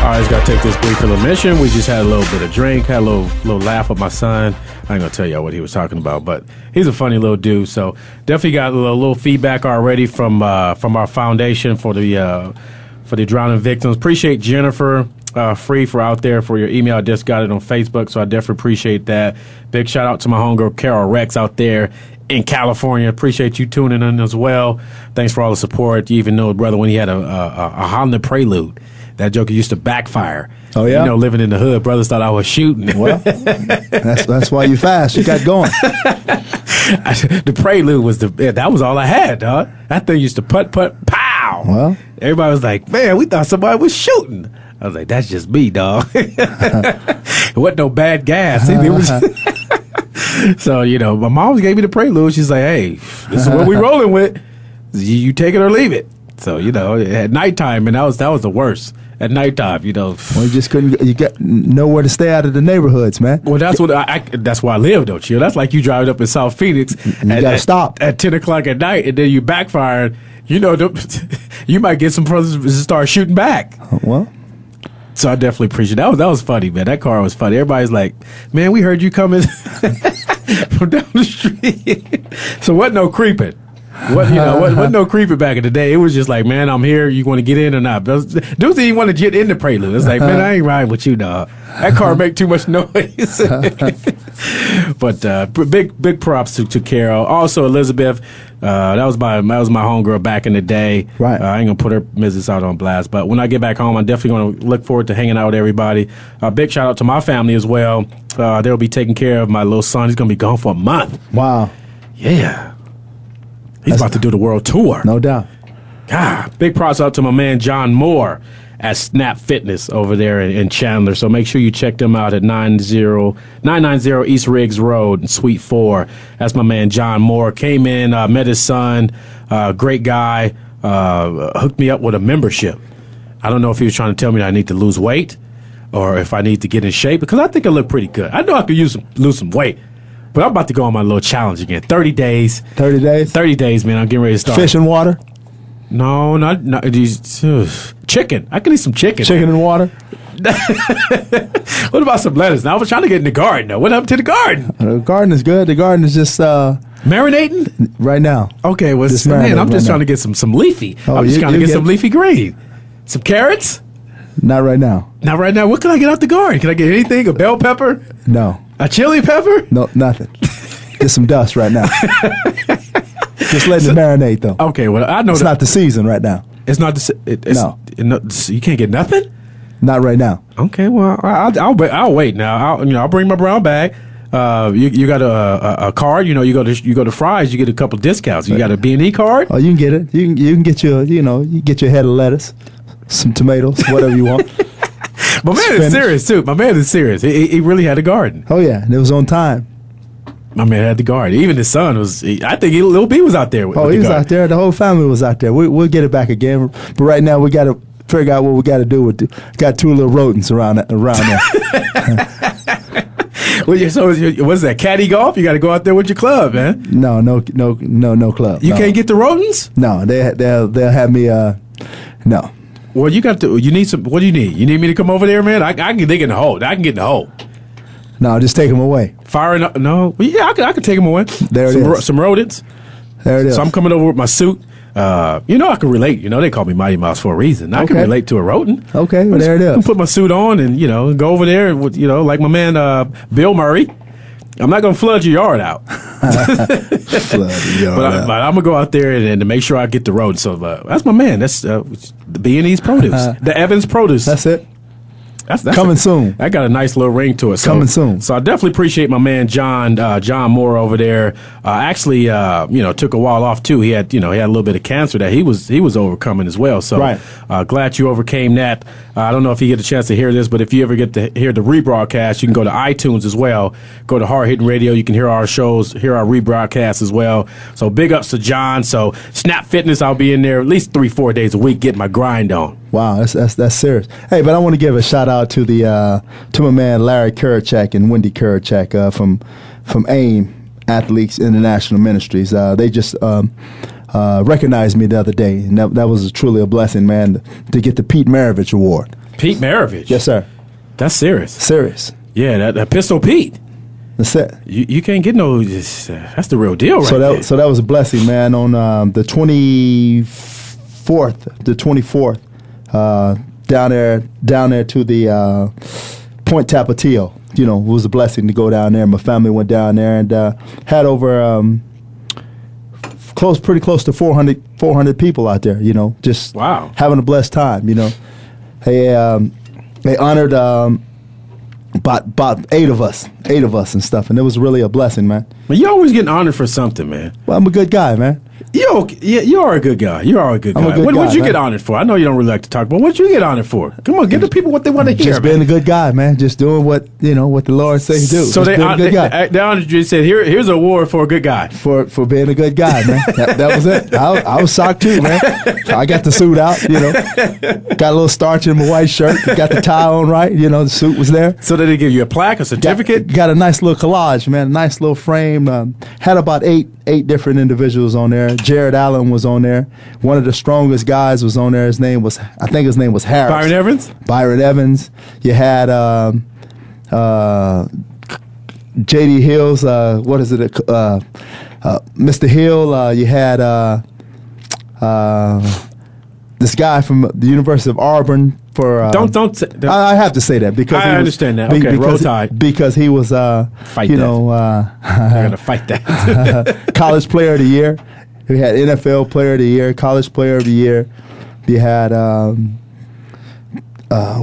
All right, just got to take this brief little mission. We just had a little bit of drink, had a little laugh with my son. I ain't going to tell y'all what he was talking about, but he's a funny little dude. So definitely got a little feedback already from our foundation for the drowning victims. Appreciate Jennifer Free for out there for your email. I just got it on Facebook, so I definitely appreciate that. Big shout out to my homegirl Carol Rex out there in California. Appreciate you tuning in as well. Thanks for all the support. You even know, brother, when he had a Honda Prelude. That joker used to backfire. Oh, yeah? You know, living in the hood, brothers thought I was shooting. Well, that's why you fast. You got going. The Prelude that was all I had, dog. That thing used to putt, pow. Well, everybody was like, man, we thought somebody was shooting. I was like, that's just me, dog. It wasn't no bad gas. So, you know, my mom gave me the prelude. She's like, hey, this is what we rolling with. You take it or leave it. So, you know, at nighttime, and that was the worst. At nighttime, you know. Well, you just couldn't, you got nowhere to stay out of the neighborhoods, man. Well, that's what that's where I live, though, Chill. That's like you driving up in South Phoenix. You gotta stop. At 10 o'clock at night, and then you backfire. You know, you might get some brothers to start shooting back. Well. So I definitely appreciate that. That was funny, man. That car was funny. Everybody's like, man, we heard you coming from down the street. So wasn't no creeping. Wasn't no creeping back in the day. It was just like, man, I'm here. You want to get in or not? Dudes didn't even want to get in the prelude. It's like, man, I ain't riding with you, dog. That car make too much noise. But big props to Carol. Also, Elizabeth. That was my homegirl back in the day. Right. I ain't gonna put her business out on blast. But when I get back home, I'm definitely gonna look forward to hanging out with everybody. Big shout out to my family as well. They'll be taking care of my little son. He's gonna be gone for a month. Wow. Yeah. He's about to do the world tour. No doubt. God, big props out to my man John Moore at Snap Fitness over there in Chandler. So make sure you check them out at 990 East Riggs Road in Suite 4. That's my man John Moore. Came in, met his son, great guy, hooked me up with a membership. I don't know if he was trying to tell me that I need to lose weight or if I need to get in shape, because I think I look pretty good. I know I could lose some weight. But I'm about to go on my little challenge again. 30 days. 30 days? 30 days, man. I'm getting ready to start. Fish and water? No, not these. Chicken. I can eat some chicken. Chicken and water? What about some lettuce? Now, I was trying to get in the garden, though. What happened to the garden? The garden is good. The garden is just... marinating? Right now. Okay, well, man, I'm just trying to get some leafy. I'm just trying to get some leafy green. Some carrots? Not right now. Not right now? What can I get out the garden? Can I get anything? A bell pepper? No. A chili pepper? No, nothing. Get some dust right now. Just letting it marinate, though. Okay, well, I know it's not the season right now. It's not the season? No. You can't get nothing? Not right now. Okay, well, I'll wait now. I'll bring my brown bag. You got a card? You know, you go to Fry's, you get a couple discounts. You got a B&E card? Oh, you can get it. You can get your head of lettuce, some tomatoes, whatever you want. My man Spanish. Is serious, too. My man is serious. He really had a garden. Oh, yeah. And it was on time. My man had the garden. Even his son was, I think Lil B was out there. He was out there. The whole family was out there. We'll get it back again. But right now, we got to figure out what we got to do. Got two little rodents around there. So what's that, caddy golf? You got to go out there with your club, man. No club. You can't get the rodents? No, they'll have me, no. Well, you need some. What do you need? You need me to come over there, man? They can hold. I can get in the hole. No, just take them away. Firing up. No. Well, yeah, I can take them away. There it is. Some rodents. There it is. So I'm coming over with my suit. I can relate. They call me Mighty Mouse for a reason. I can relate to a rodent. Okay, well, there it is. I can put my suit on and, go over there and, like my man Bill Murray. I'm not going to flood your yard out. But I'm going to go out there and to make sure I get the road. So that's my man. That's the B&E's produce. The Evans produce. That's it. That's coming soon. I got a nice little ring to it. So, coming soon. So I definitely appreciate my man John Moore over there. Took a while off too. He had a little bit of cancer that he was overcoming as well. So right. Glad you overcame that. I don't know if you get a chance to hear this, but if you ever get to hear the rebroadcast, you can go to iTunes as well. Go to Hard Hitting Radio. You can hear our shows, hear our rebroadcasts as well. So big ups to John. So Snap Fitness, I'll be in there at least 3-4 days a week getting my grind on. Wow, that's serious. Hey, but I want to give a shout out to the to my man Larry Kurachek and Wendy Kurachek from AIM Athletes International Ministries. They just recognized me the other day, and that was truly a blessing, man, to get the Pete Maravich Award. Pete Maravich? Yes, sir. That's serious. Serious. Yeah, that Pistol Pete. That's it. You can't get no. That's the real deal, right? So that was a blessing, man. On the 24th. Down there to the Point Tapatio. It was a blessing to go down there. My family went down there and had over pretty close to 400 people out there. Just wow, having a blessed time. They honored about eight of us and stuff, and it was really a blessing, man. But you always getting honored for something, man. Well, I'm a good guy, man. You are a good guy. What'd you get honored for? I know you don't really like to talk, but what'd you get honored for? Come on, give the people what they want to hear. Just being a good guy, man. Just doing what the Lord says do. So they honored you and said, here's an award for a good guy. For being a good guy, man. That was it. I was shocked too, man. I got the suit out, Got a little starch in my white shirt. Got the tie on right. The suit was there. So did they give you a plaque, a certificate? Got a nice little collage, man. A nice little frame. Had about eight different individuals on there. Jared Allen was on there. One of the strongest guys was on there. I think his name was Harris. Byron Evans. You had J.D. Hill's, Mr. Hill. You had this guy from the University of Auburn. I have to say that because I understand that. Okay, roll tide. Because he was, I gotta fight that. College Player of the Year. We had NFL Player of the Year, College Player of the Year. You had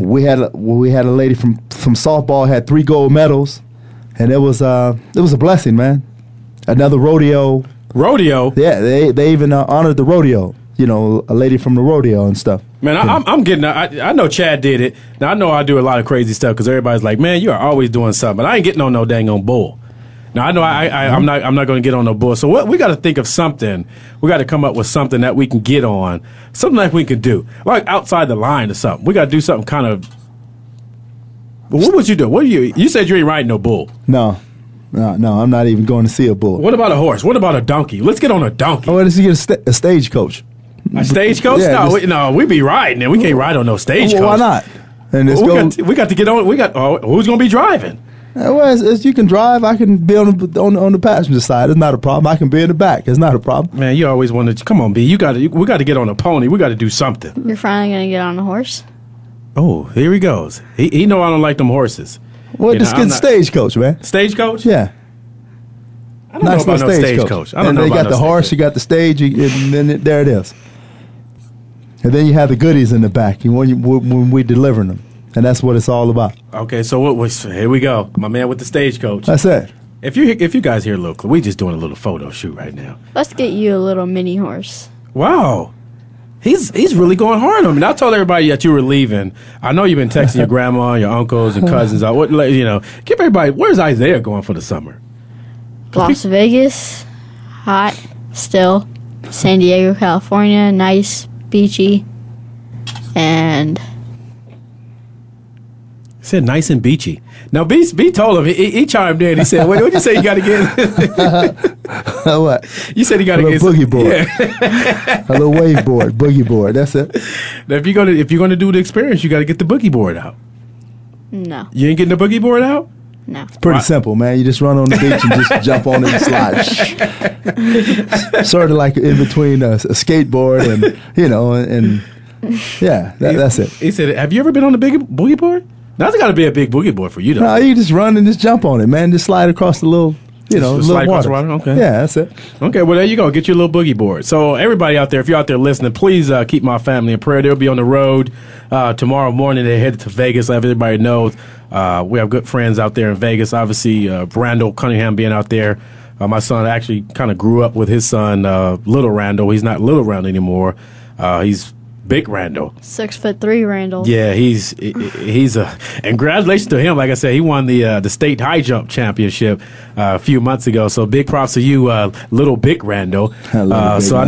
we had a lady from softball had 3 gold medals, and it was a blessing, man. Another rodeo. Rodeo. Yeah, they even honored the rodeo. A lady from the rodeo and stuff. Man, I'm getting. I know Chad did it. Now I know I do a lot of crazy stuff because everybody's like, "Man, you are always doing something." But I ain't getting on no dang on bull. Now I know I'm not going to get on no bull. So what we got to think of something. We got to come up with something that we can get on, something that we can do, like outside the line or something. We got to do something kind of. What would you do? You said you ain't riding no bull. No, I'm not even going to see a bull. What about a horse? What about a donkey? Let's get on a donkey. Oh, let's get a stagecoach. A stagecoach? Yeah, we be riding, and we can't ride on no stagecoach. Well, why not? And we got to get on. Who's going to be driving? You can drive. I can be on the passenger side. It's not a problem. I can be in the back. It's not a problem. Man, you always wanted to. Come on, B. We got to get on a pony. We got to do something. You're finally going to get on a horse? Oh, here he goes. He know I don't like them horses. Well, just get stagecoach, man. Stagecoach? Yeah. I don't know about no stagecoach. I don't know about no stagecoach. And they got the horse. You got the stage. And then there it is. And then you have the goodies in the back when we're delivering them. And that's what it's all about. Okay, so here we go. My man with the stagecoach. That's it. If you guys hear a little clip, we're just doing a little photo shoot right now. Let's get you a little mini horse. Wow. He's really going hard on me. And I told everybody that you were leaving. I know you've been texting your grandma, your uncles, and cousins. Give everybody, where's Isaiah going for the summer? Las Vegas, hot, still. San Diego, California, nice. Beachy and said nice and beachy. Now B told him he chimed in. He said, "Wait, what did you say? You got to get what? You said you got to get boogie board, a little wave board, boogie board. That's it. Now if you're gonna do the experience, you got to get the boogie board out. No, you ain't getting the boogie board out. No. It's pretty simple, man. You just run on the beach and just jump on it and slide. Sort of like in between a skateboard and, that's it. He said, have you ever been on the big boogie board? That's got to be a big boogie board for you, though. No, you just run and just jump on it, man. Just slide across the little, slide across the water. Okay. Yeah, that's it. Okay, well, there you go. Get your little boogie board. So everybody out there, if you're out there listening, please keep my family in prayer. They'll be on the road tomorrow morning. They're headed to Vegas, let everybody knows. We have good friends out there in Vegas. Obviously, Randall Cunningham being out there. My son actually kind of grew up with his son, Little Randall. He's not Little Randall anymore. He's Big Randall. 6'3" Randall. Yeah, he's a. And congratulations to him. Like I said, he won the state high jump championship a few months ago. So big props to you, Little Big Randall. I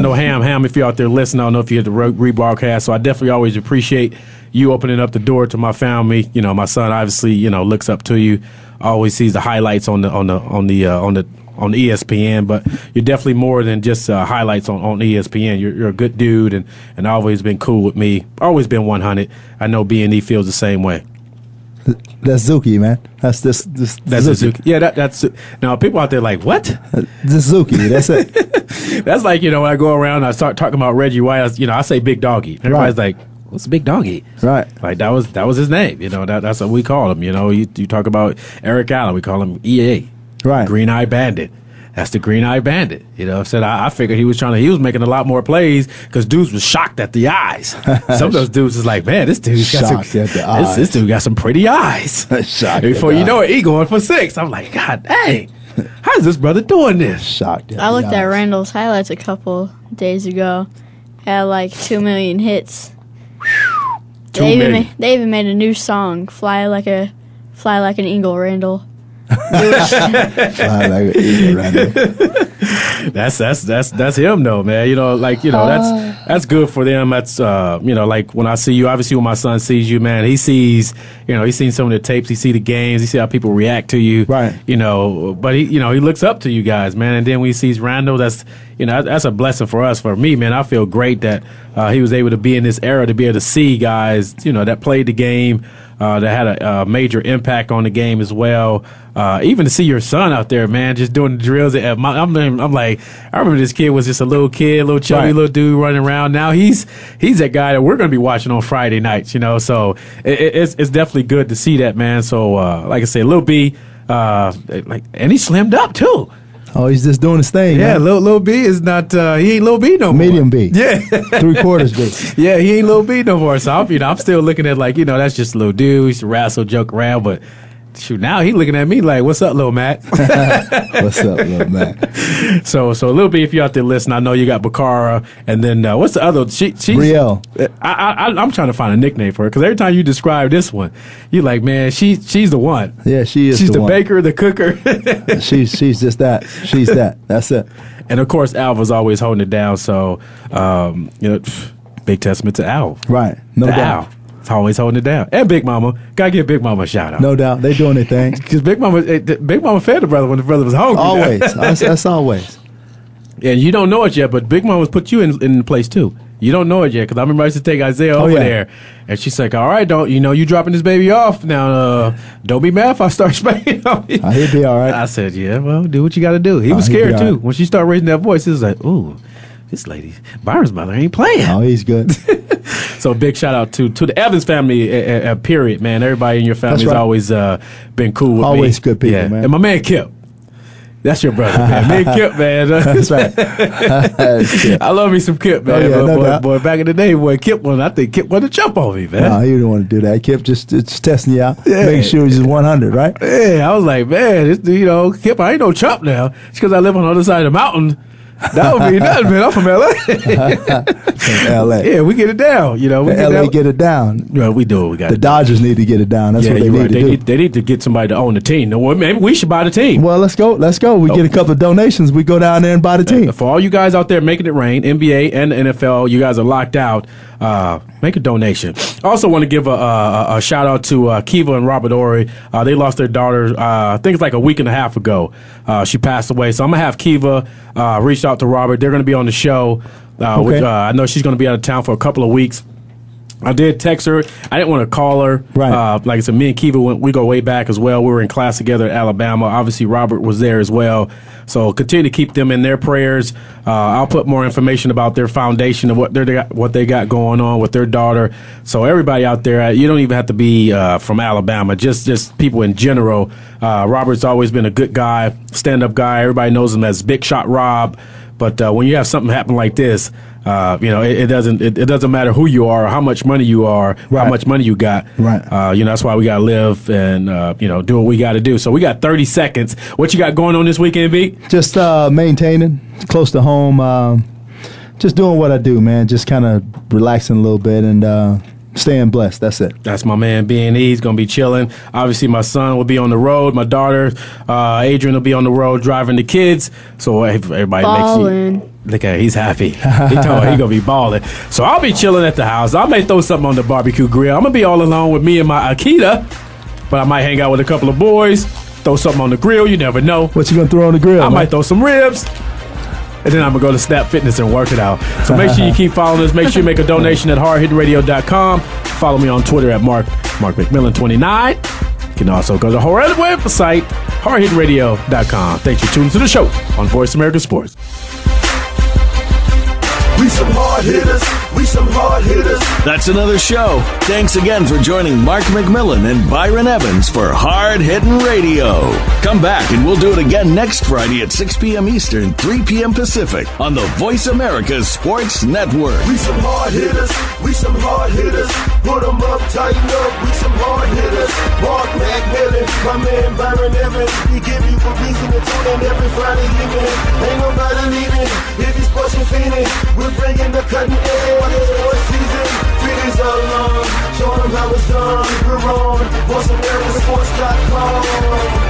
know Ham. If you're out there listening, I don't know if you had the rebroadcast. So I definitely always appreciate you opening up the door to my family. My son obviously looks up to you. Always sees the highlights on ESPN, but you're definitely more than just highlights on ESPN. You're a good dude and always been cool with me. Always been 100. I know B&E feels the same way. That's Zuki, man. That's this Zuki. Yeah, that's now people out there like, what? This Zuki, that's it. That's like, when I go around and I start talking about Reggie White, I say Big Doggy. Everybody's right. Like, what's Big Doggy? Right. Like that was his name. That's what we call him. You talk about Eric Allen, we call him EA. Right. Green Eye Bandit. That's the Green Eye Bandit. I figured he was making a lot more plays because dudes was shocked at the eyes. Some of those dudes is like, man, this dude got some pretty eyes. Before you know it, he going for 6. I'm like, God dang. How is this brother doing this? Shocked. I looked at Randall's highlights a couple days ago. Had like 2 million hits. They even made a new song, "Fly Like an Eagle, Randall." That's him though, man. That's good for them. That's like when I see you, obviously when my son sees you, man, he's seen some of the tapes, he see the games, he see how people react to you, right? But he looks up to you guys, man. And then when he sees Randall, that's a blessing for us. For me, man, I feel great that he was able to be in this era, to be able to see guys, that played the game, that had a major impact on the game as well. Even to see your son out there, man, just doing the drills. I remember this kid was just a little kid, little chubby, right, little dude running around. Now he's that guy that we're going to be watching on Friday nights, So it's definitely good to see that, man. So like I said, Lil B, and he slimmed up too. Oh, he's just doing his thing. Yeah, Lil B is not, he ain't Lil B no more. Medium B. Yeah. 3/4 B. Yeah, he ain't Lil B no more. So I'm still looking at that's just a little dude. He used to wrestle, joke around, but shoot, now he looking at me like, what's up, Lil Matt? What's up, Lil Matt? So Lil B, if you out there listening, I know you got Bakara, and then what's the other? She's Brielle. I'm trying to find a nickname for her, because every time you describe this one, you're like, man, she's the one. Yeah, she is. She's the one. Baker, the cooker. she's just that. She's that. That's it. And of course, Alva's always holding it down. So big testament to Al. Right. No doubt. Al. Always holding it down. And Big Mama. Gotta give Big Mama a shout out. No doubt. They doing their thing. Because Big Mama fed the brother when the brother was hungry. Always. That's always. And you don't know it yet, but Big Mama's put you in place too. You don't know it yet, because I remember I used to take Isaiah over there, and she's like, all right, don't, you dropping this baby off. Now, don't be mad if I start spanking on you. He'll be all right. I said, yeah, well, do what you got to do. He was scared too. Right. When she started raising that voice, it was like, ooh, this lady, Byron's mother ain't playing. Oh, he's good. So big shout out to the Evans family, period, man. Everybody in your family's always been cool with me. Always good people, man. And my man Kip. That's your brother, man. Me and Kip, man. That's right. I love me some Kip, man. Boy, back in the day, Kip wanted to jump on me, man. No, he didn't want to do that. Kip just testing you out, making sure he's 100, right? Yeah, I was like, man, this, Kip, I ain't no chump now. It's because I live on the other side of the mountain. That would be nothing, man. I'm from LA. From LA. Yeah, we get it down. We get LA down. Get it down. Well, we do what we got. The Dodgers need to get it down. That's what they need to do. They need to get somebody to own the team. No, maybe we should buy the team. Well, let's go. We get a couple of donations. We go down there and buy the team. For all you guys out there making it rain, NBA and the NFL, you guys are locked out. Make a donation. I also want to give a shout out to Kiva and Robert Ory. They lost their daughter, I think it's like a week and a half ago. She passed away. So I'm going to have Kiva reach out to Robert. They're going to be on the show, which I know she's going to be out of town for a couple of weeks. I did text her. I didn't want to call her. Right. Like I said, me and Kiva, we go way back as well. We were in class together at Alabama. Obviously, Robert was there as well. So continue to keep them in their prayers. I'll put more information about their foundation and what they got going on with their daughter. So everybody out there, you don't even have to be from Alabama, just people in general. Robert's always been a good guy, stand-up guy. Everybody knows him as Big Shot Rob. But when you have something happen like this, it doesn't matter who you are, how much money you are, right, how much money you got. Right. That's why we gotta live and do what we gotta do. So we got 30 seconds. What you got going on this weekend, B? Just maintaining close to home. Just doing what I do, man. Just kind of relaxing a little bit and. Staying blessed. That's it. That's my man, B&E. He's going to be chilling. Obviously, my son will be on the road. My daughter, Adrian, will be on the road driving the kids. So everybody makes you. Look at him. He's happy. He told her he's going to be balling. So I'll be chilling at the house. I may throw something on the barbecue grill. I'm going to be all alone with me and my Akita, but I might hang out with a couple of boys, throw something on the grill. You never know. What you going to throw on the grill? I might throw some ribs. And then I'm going to go to Snap Fitness and work it out. So make sure you keep following us. Make sure you make a donation at hardhitradio.com. Follow me on Twitter at Mark McMillan 29. You can also go to the website, hardhitradio.com. Thanks for tuning to the show on Voice America Sports. We some hard hitters. We some hard hitters. That's another show. Thanks again for joining Mark McMillan and Byron Evans for Hard Hittin' Radio. Come back and we'll do it again next Friday at 6 p.m. Eastern, 3 p.m. Pacific on the Voice America Sports Network. We some hard hitters. We some hard hitters. Put them up, tighten up. We some hard hitters. Mark McMillan, my man Byron Evans. We give you a reason to tune in every Friday evening. Ain't nobody leaving. If he's pushing Phoenix, we're bringing the cutting edge. Sports season, Phoenix all along. Show them how it's done. We're on VoiceAmericaSports.com.